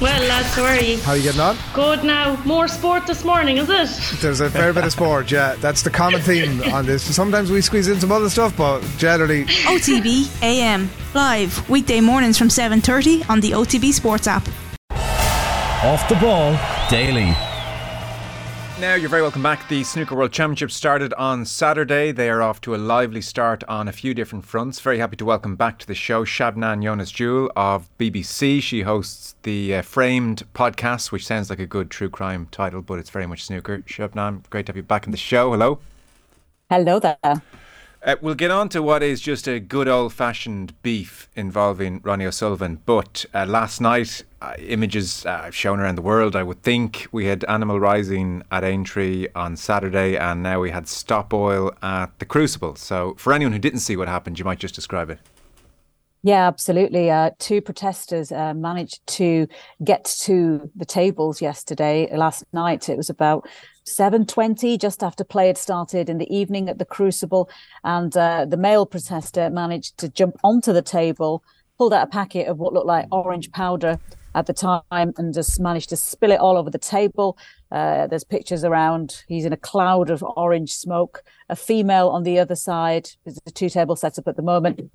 Well, lads, how are you? How are you getting on? Good now. More sport this morning, is it? There's a fair bit of sport, yeah. That's the common theme on this. Sometimes we squeeze in some other stuff, but generally... OTB AM, live, weekday mornings from 7:30 on the OTB Sports app. Off the Ball Daily. Now, you're very welcome back. The Snooker World Championships started on Saturday. They are off to a lively start on a few different fronts. Very happy to welcome back to the show Shabnam Younus-Jewell of BBC. She hosts the Framed podcast, which sounds like a good true crime title, but it's very much snooker. Shabnam, great to have you back on the show. Hello. Hello there. We'll get on to what is just a good old-fashioned beef involving Ronnie O'Sullivan, but last night, images shown around the world, I would think. We had Animal Rising at Aintree on Saturday, and now we had Stop Oil at the Crucible. So for anyone who didn't see what happened, you might just describe it. Yeah, absolutely. Two protesters managed to get to the tables yesterday. Last night, it was about 7:20, just after play had started in the evening at the Crucible. And the male protester managed to jump onto the table, pulled out a packet of what looked like orange powder at the time, and just managed to spill it all over the table. There's pictures around. He's in a cloud of orange smoke. A female on the other side, there's a two-table setup at the moment.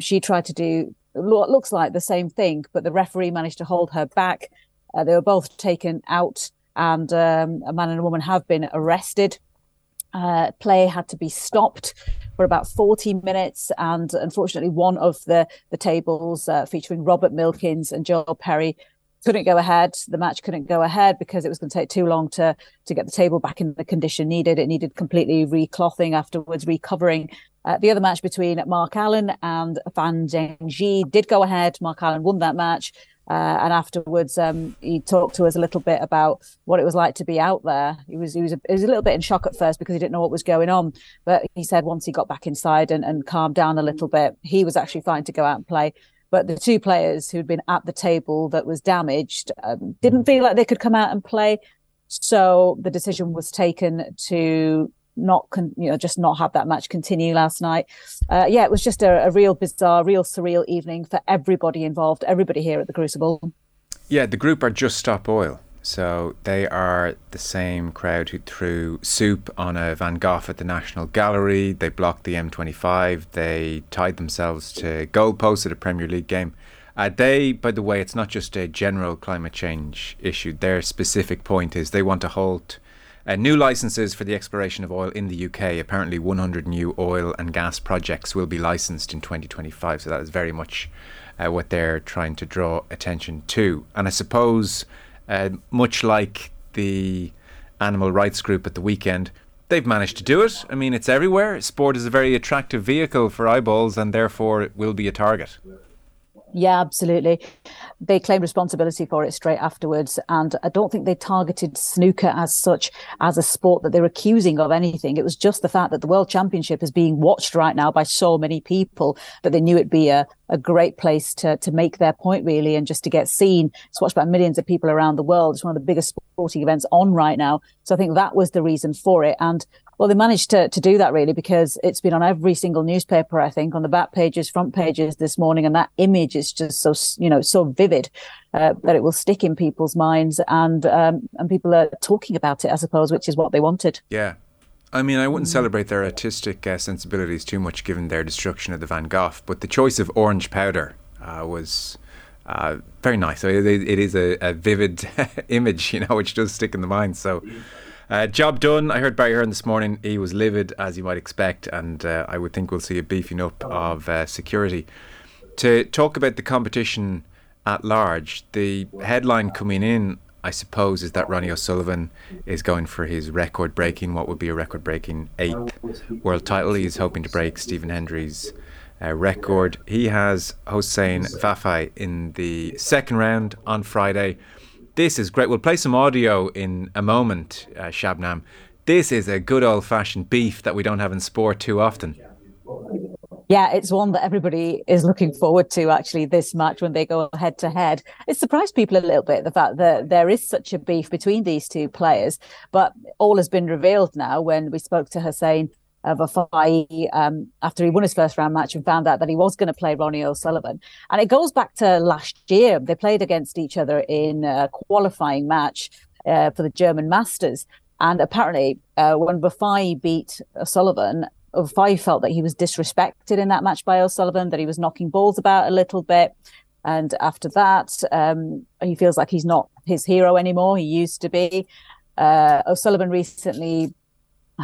She tried to do what looks like the same thing, but the referee managed to hold her back. They were both taken out, and a man and a woman have been arrested. Play had to be stopped for about 40 minutes, and unfortunately one of the tables featuring Robert Milkins and Joel Perry couldn't go ahead. The match couldn't go ahead because it was going to take too long to get the table back in the condition needed. It needed completely reclothing afterwards, recovering. The other match between Mark Allen and Fan Zhengji did go ahead. Mark Allen won that match. And afterwards, he talked to us a little bit about what it was like to be out there. He was a little bit in shock at first because he didn't know what was going on. But he said once he got back inside and calmed down a little bit, he was actually fine to go out and play. But the two players who'd been at the table that was damaged didn't feel like they could come out and play. So the decision was taken to not have that match continue last night. It was just a real bizarre, real surreal evening for everybody involved, everybody here at the Crucible. Yeah, the group are Just Stop Oil. So they are the same crowd who threw soup on a Van Gogh at the National Gallery. They blocked the M25. They tied themselves to goalposts at a Premier League game. They, by the way, it's not just a general climate change issue. Their specific point is they want to halt new licenses for the exploration of oil in the UK. Apparently 100 new oil and gas projects will be licensed in 2025. So that is very much what they're trying to draw attention to. And I suppose much like the animal rights group at the weekend, they've managed to do it. I mean, it's everywhere. Sport is a very attractive vehicle for eyeballs and therefore it will be a target. Yeah, absolutely. They claimed responsibility for it straight afterwards. And I don't think they targeted snooker as such, as a sport that they're accusing of anything. It was just the fact that the World Championship is being watched right now by so many people that they knew it'd be a great place to make their point, really, and just to get seen. It's watched by millions of people around the world. It's one of the biggest sporting events on right now. So I think that was the reason for it. And well, they managed to do that, really, because it's been on every single newspaper, I think, on the back pages, front pages this morning. And that image is just so, so vivid that it will stick in people's minds. And people are talking about it, I suppose, which is what they wanted. Yeah. I mean, I wouldn't celebrate their artistic sensibilities too much, given their destruction of the Van Gogh. But the choice of orange powder was very nice. So it is a vivid image, which does stick in the mind. So... job done. I heard Barry Hearn this morning. He was livid, as you might expect, and I would think we'll see a beefing up of security. To talk about the competition at large, the headline coming in, I suppose, is that Ronnie O'Sullivan is going for his record-breaking, what would be a record-breaking 8th world title. He's hoping to break Stephen Hendry's record. He has Hossein Vafaei in the second round on Friday. This is great. We'll play some audio in a moment, Shabnam. This is a good old-fashioned beef that we don't have in sport too often. Yeah, it's one that everybody is looking forward to, actually, this match when they go head-to-head. It surprised people a little bit, the fact that there is such a beef between these two players. But all has been revealed now when we spoke to Hossein Vafaei after he won his first round match and found out that he was going to play Ronnie O'Sullivan. And it goes back to last year. They played against each other in a qualifying match for the German Masters. And apparently when Vafaei beat O'Sullivan, Vafaei felt that he was disrespected in that match by O'Sullivan, that he was knocking balls about a little bit. And after that, he feels like he's not his hero anymore. He used to be. O'Sullivan recently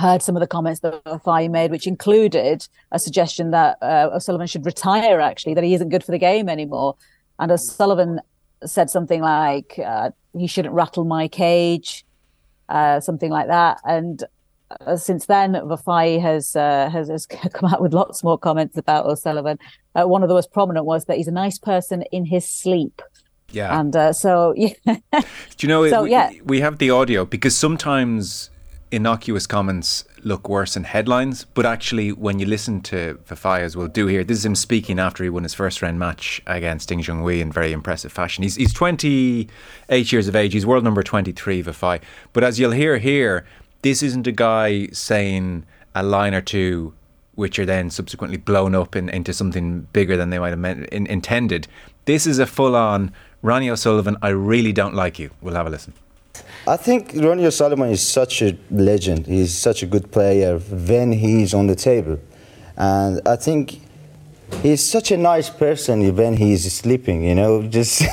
heard some of the comments that Vafaei made, which included a suggestion that O'Sullivan should retire, actually, that he isn't good for the game anymore. And O'Sullivan said something like, he shouldn't rattle my cage, something like that. And since then, Vafaei has come out with lots more comments about O'Sullivan. One of the most prominent was that he's a nice person in his sleep. Yeah. And so, yeah. Do you know, we have the audio, because sometimes innocuous comments look worse in headlines, but actually when you listen to Vafaei, as we'll do here, this is him speaking after he won his first round match against Ding Junhui in very impressive fashion. He's 28 years of age. He's world number 23, Vafaei. But as you'll hear here, this isn't a guy saying a line or two which are then subsequently blown up into something bigger than they might have intended. This is a full-on, Ronnie O'Sullivan, I really don't like you. We'll have a listen. I think Ronnie O'Sullivan is such a legend. He's such a good player when he's on the table. And I think he's such a nice person when he's sleeping, you know. Just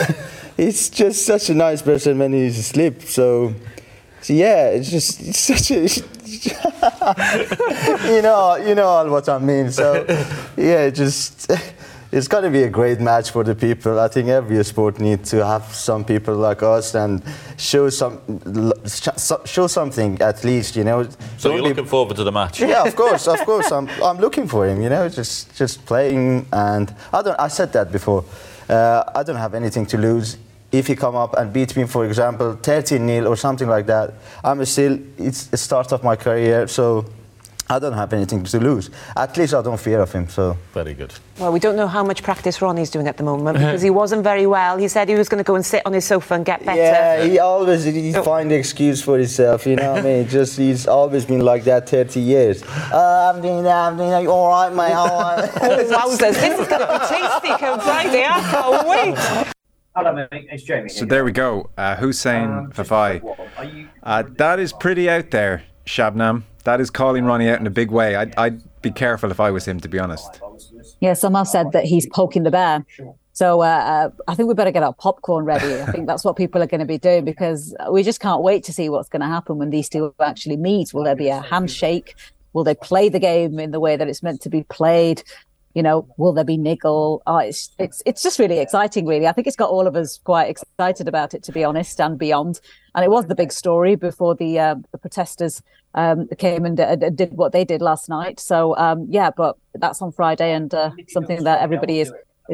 he's just such a nice person when he's asleep. So yeah, it's such a... you know what I mean. So, yeah, just... It's going to be a great match for the people. I think every sport needs to have some people like us and show something at least, you know. So you're looking forward to the match? Yeah, of course. I'm looking for him, you know, just playing. And I said that before. I don't have anything to lose. If he come up and beat me, for example, 13-0 or something like that, it's the start of my career, so I don't have anything to lose. At least I don't fear of him, so... Very good. Well, we don't know how much practice Ronnie's doing at the moment, because he wasn't very well. He said he was going to go and sit on his sofa and get better. Yeah, he always finds an excuse for himself, you know what I mean? He's always been like that 30 years. I'm doing that, you all right, mate? This is going to be tasty come Friday, I can't wait! Hello, mate. It's Jamie. So there we go. Hossein Vafaei. That is pretty out there, Shabnam. That is calling Ronnie out in a big way. I'd be careful if I was him, to be honest. Yeah, somehow said that he's poking the bear. So I think we better get our popcorn ready. I think that's what people are going to be doing, because we just can't wait to see what's going to happen when these two actually meet. Will there be a handshake? Will they play the game in the way that it's meant to be played? You know, will there be niggle? Oh, it's just really exciting, really. I think it's got all of us quite excited about it, to be honest, and beyond. And it was the big story before the protesters came and did what they did last night. So, yeah, but that's on Friday, and something that everybody is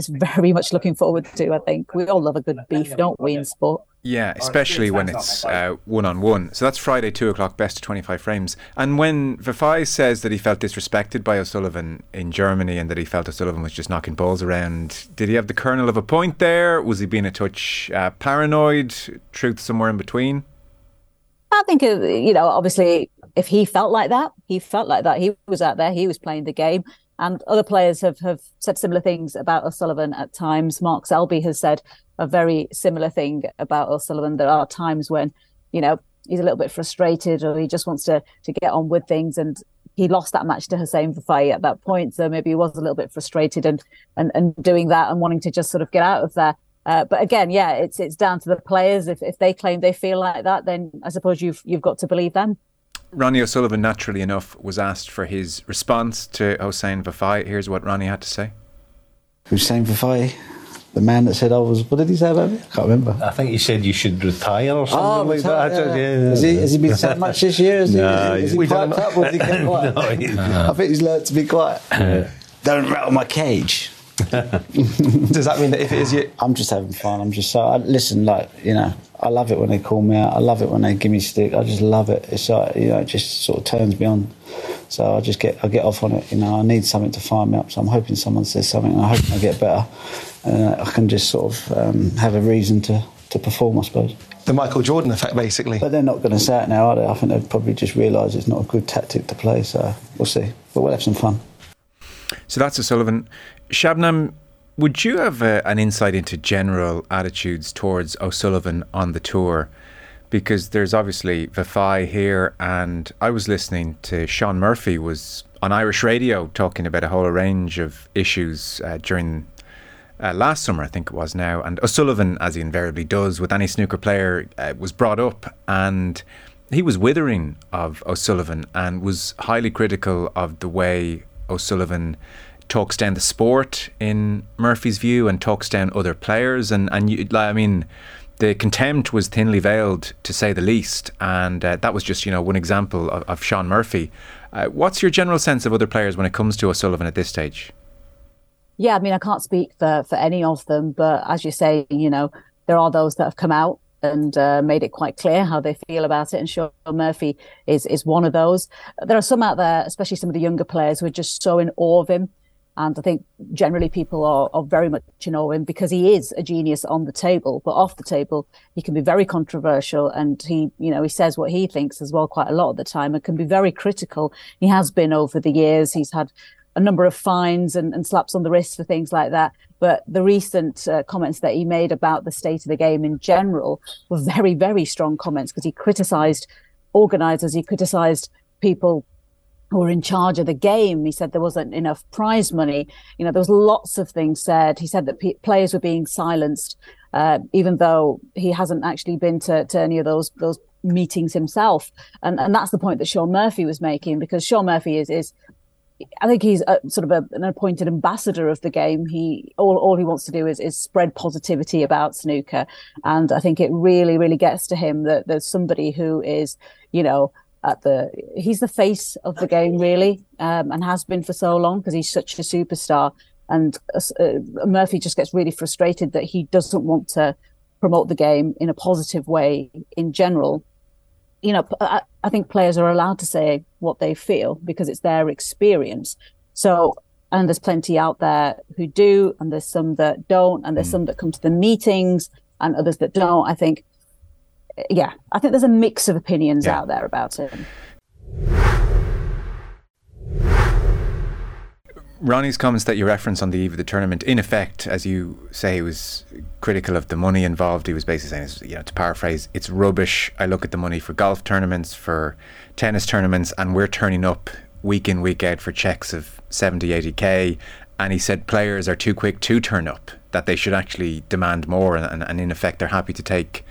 very much looking forward to, I think. We all love a good beef, don't we, in sport? Yeah, especially when it's one-on-one. So that's Friday, 2 o'clock, best of 25 frames. And when Vafaei says that he felt disrespected by O'Sullivan in Germany and that he felt O'Sullivan was just knocking balls around, did he have the kernel of a point there? Was he being a touch paranoid? Truth somewhere in between? I think, you know, obviously, if he felt like that. He was out there, he was playing the game. And other players have said similar things about O'Sullivan at times. Mark Selby has said a very similar thing about O'Sullivan. There are times when, you know, he's a little bit frustrated or he just wants to get on with things. And he lost that match to Hossein Vafaei at that point. So maybe he was a little bit frustrated and doing that and wanting to just sort of get out of there. But again, yeah, it's down to the players. If they claim they feel like that, then I suppose you've got to believe them. Ronnie O'Sullivan, naturally enough, was asked for his response to Hossein Vafaei. Here's what Ronnie had to say. Hossein Vafaei, the man that said I was... What did he say about me? I can't remember. I think he said you should retire or something like that. Yeah. Yeah. Has he been said much this year? Is he piped up or is he kept quiet? No. I think he's learnt to be quiet. Don't rattle my cage. Does that mean that if it is you... I'm just having fun. I'm just... listen, like, you know... I love it when they call me out. I love it when they give me stick. I just love it. It's like, you know, it just sort of turns me on. So I get off on it. You know, I need something to fire me up. So I'm hoping someone says something. And I hope I get better. I can just sort of have a reason to to perform, I suppose. The Michael Jordan effect, basically. But they're not going to say it now, are they? I think they'd probably just realise it's not a good tactic to play, so we'll see. But we'll have some fun. So that's O'Sullivan. Shabnam, would you have an insight into general attitudes towards O'Sullivan on the tour? Because there's obviously Vafaei here, and I was listening to Shaun Murphy was on Irish radio talking about a whole range of issues during last summer, I think it was now, and O'Sullivan, as he invariably does with any snooker player, was brought up, and he was withering of O'Sullivan and was highly critical of the way O'Sullivan talks down the sport, in Murphy's view, and talks down other players, and the contempt was thinly veiled, to say the least, and that was just one example of Shaun Murphy. What's your general sense of other players when it comes to O'Sullivan at this stage? Yeah, I mean, I can't speak for any of them, but as you say, there are those that have come out and made it quite clear how they feel about it, and Shaun Murphy is one of those. There are some out there, especially some of the younger players, who are just so in awe of him, and I think generally people are very much in awe of him because he is a genius on the table, but off the table he can be very controversial, and he says what he thinks as well quite a lot of the time, and can be very critical. He has been over the years. He's had a number of fines and slaps on the wrist for things like that. But the recent comments that he made about the state of the game in general were very, very strong comments, because he criticised organisers, he criticised people who were in charge of the game. He said there wasn't enough prize money. There was lots of things said. He said that players were being silenced, even though he hasn't actually been to any of those meetings himself. And that's the point that Shaun Murphy was making, because Shaun Murphy is I think he's an appointed ambassador of the game. He all he wants to do is spread positivity about snooker, and I think it really, really gets to him that there's somebody who is, he's the face of the game really, and has been for so long because he's such a superstar. And Murphy just gets really frustrated that he doesn't want to promote the game in a positive way in general. I think players are allowed to say what they feel because it's their experience. So, and there's plenty out there who do, and there's some that don't, and there's some that come to the meetings and others that don't. I think there's a mix of opinions out there about it. Ronnie's comments that you reference on the eve of the tournament, in effect, as you say, he was critical of the money involved. He was basically saying, to paraphrase, it's rubbish. I look at the money for golf tournaments, for tennis tournaments, and we're turning up week in, week out for checks of 70, 80k. And he said players are too quick to turn up, that they should actually demand more, and in effect, they're happy to take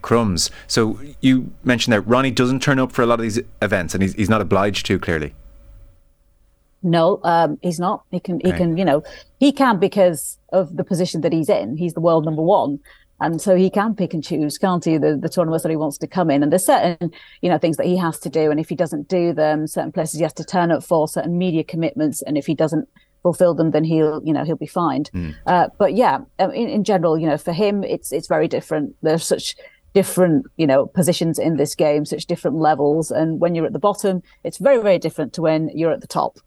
crumbs. So you mentioned that Ronnie doesn't turn up for a lot of these events, and he's not obliged to, clearly. No, he's not. He can because of the position that he's in. He's the world number one. And so he can pick and choose, can't he, the tournaments that he wants to come in. And there's certain, things that he has to do. And if he doesn't do them, certain places he has to turn up for, certain media commitments. And if he doesn't fulfill them, then he'll be fined. But yeah, in general, for him, it's very different. There's such different positions in this game, such different levels. And when you're at the bottom, it's very, very different to when you're at the top.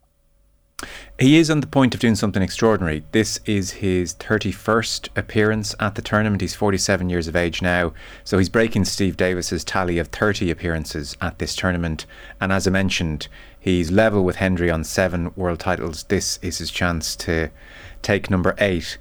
He is on the point of doing something extraordinary. This is his 31st appearance at the tournament. He's 47 years of age now, so he's breaking Steve Davis's tally of 30 appearances at this tournament. And as I mentioned, he's level with Hendry on 7 world titles. This is his chance to take number 8.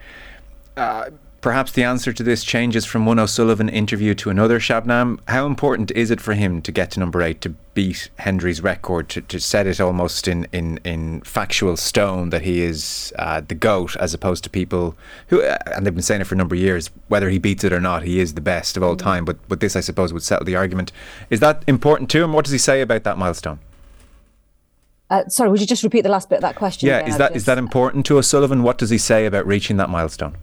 Perhaps the answer to this changes from one O'Sullivan interview to another, Shabnam. How important is it for him to get to number 8, to beat Hendry's record, to set it almost in factual stone that he is the GOAT, as opposed to people who, and they've been saying it for a number of years, whether he beats it or not, he is the best of all time. But this, I suppose, would settle the argument. Is that important to him? What does he say about that milestone? Sorry, would you just repeat the last bit of that question? Yeah, is that important to O'Sullivan? What does he say about reaching that milestone?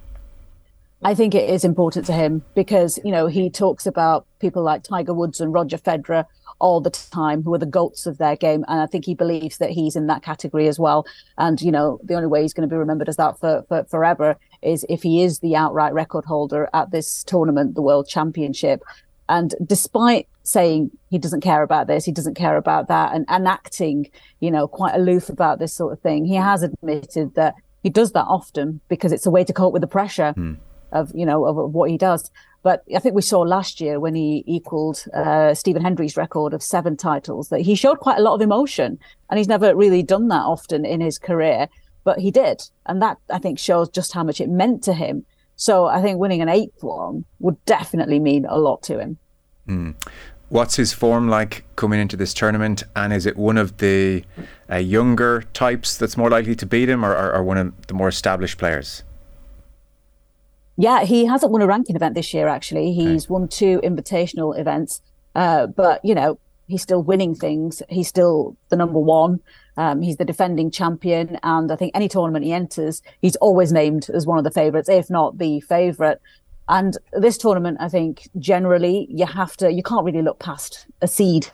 I think it is important to him because, he talks about people like Tiger Woods and Roger Federer all the time, who are the goats of their game. And I think he believes that he's in that category as well. And, the only way he's going to be remembered as that for forever is if he is the outright record holder at this tournament, the World Championship. And despite saying he doesn't care about this, he doesn't care about that, and acting, quite aloof about this sort of thing, he has admitted that he does that often because it's a way to cope with the pressure. Of what he does. But I think we saw last year when he equaled Stephen Hendry's record of 7 titles that he showed quite a lot of emotion, and he's never really done that often in his career, but he did. And that, I think, shows just how much it meant to him. So I think winning an 8th one would definitely mean a lot to him. Mm. What's his form like coming into this tournament? And is it one of the younger types that's more likely to beat him, or one of the more established players? Yeah, he hasn't won a ranking event this year, actually. He's won 2 invitational events, but, you know, he's still winning things. He's still the #1. He's the defending champion. And I think any tournament he enters, he's always named as one of the favourites, if not the favourite. And this tournament, I think, generally, you can't really look past a seed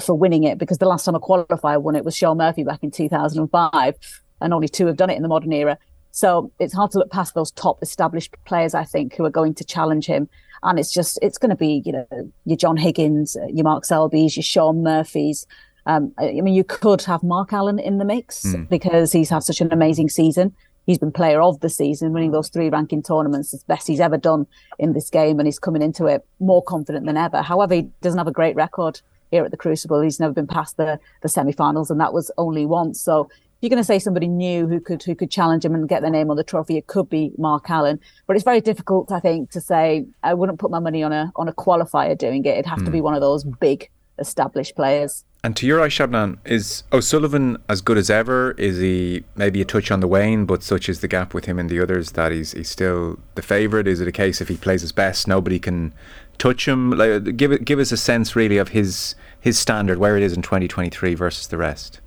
for winning it, because the last time a qualifier won it was Shaun Murphy back in 2005, and only 2 have done it in the modern era. So it's hard to look past those top established players, I think, who are going to challenge him. And it's going to be, you know, your John Higgins, your Mark Selby's, your Shaun Murphy's. I mean, you could have Mark Allen in the mix because he's had such an amazing season. He's been player of the season, winning those 3 ranking tournaments, the best he's ever done in this game. And he's coming into it more confident than ever. However, he doesn't have a great record here at the Crucible. He's never been past the semi-finals, and that was only once. So you're going to say somebody new who could challenge him and get their name on the trophy, it could be Mark Allen. But it's very difficult, I think, to say. I wouldn't put my money on a qualifier doing it. It'd have to be one of those big established players. And to your eye, Shabnam, is O'Sullivan as good as ever? Is he maybe a touch on the wane, but such is the gap with him and the others that he's still the favourite? Is it a case if he plays his best, nobody can touch him? Like, give us a sense really of his standard, where it is in 2023 versus the rest.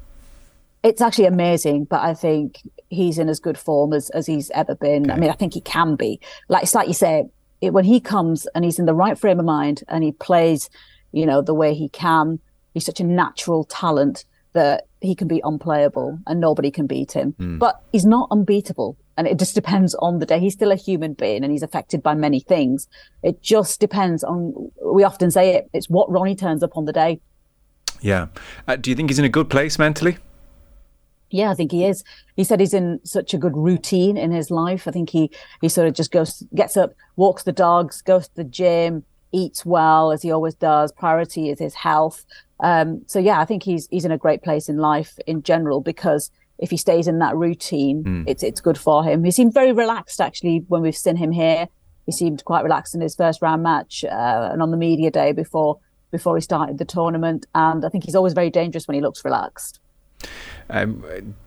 It's actually amazing, but I think he's in as good form as he's ever been. Okay. I mean, I think he can be. It's like you say, when he comes and he's in the right frame of mind and he plays, you know, the way he can, he's such a natural talent that he can be unplayable and nobody can beat him. Mm. But he's not unbeatable, and it just depends on the day. He's still a human being and he's affected by many things. It just depends on, we often say it's what Ronnie turns up on the day. Yeah. Do you think he's in a good place mentally? Yeah, I think he is. He said he's in such a good routine in his life. I think he sort of just gets up, walks the dogs, goes to the gym, eats well, as he always does. Priority is his health. So, yeah, I think he's in a great place in life in general, because if he stays in that routine, it's good for him. He seemed very relaxed, actually, when we've seen him here. He seemed quite relaxed in his first round match and on the media day before he started the tournament. And I think he's always very dangerous when he looks relaxed.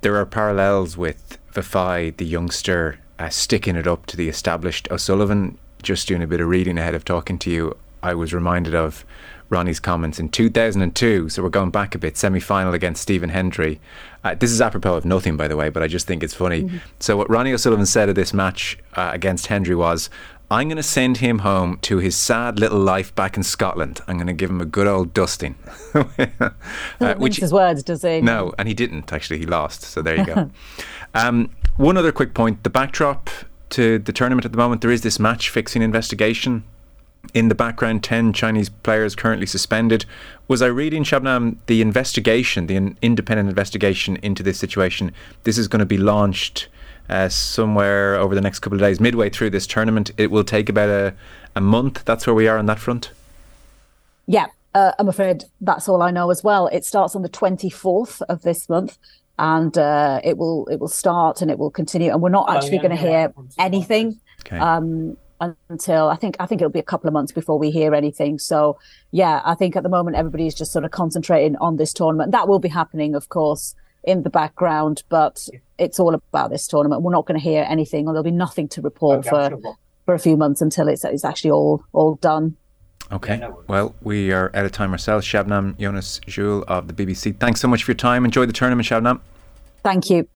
There are parallels with Vafaei, the youngster, sticking it up to the established O'Sullivan. Just doing a bit of reading ahead of talking to you, I was reminded of Ronnie's comments in 2002, so we're going back a bit, semi-final against Stephen Hendry. This is apropos of nothing, by the way, but I just think it's funny. Mm-hmm. So what Ronnie O'Sullivan said of this match against Hendry was, I'm going to send him home to his sad little life back in Scotland. I'm going to give him a good old dusting. Doesn't mince his words, does he? No, and he didn't, actually. He lost. So there you go. One other quick point. The backdrop to the tournament at the moment, there is this match-fixing investigation. In the background, 10 Chinese players currently suspended. Was I reading, Shabnam, the investigation, the independent investigation into this situation, this is going to be launched somewhere over the next couple of days, midway through this tournament? It will take about a month. That's where we are on that front. Yeah, I'm afraid that's all I know as well. It starts on the 24th of this month, and it will start and it will continue. And we're not actually going to hear anything until I think it'll be a couple of months before we hear anything. So yeah, I think at the moment everybody is just sort of concentrating on this tournament. That will be happening, of course, in the background, but it's all about this tournament. We're not going to hear anything, or there'll be nothing to report for a few months until it's actually all done. Okay, well, we are out of time ourselves. Shabnam Younus-Jewell of the BBC, thanks so much for your time. Enjoy the tournament, Shabnam. Thank you.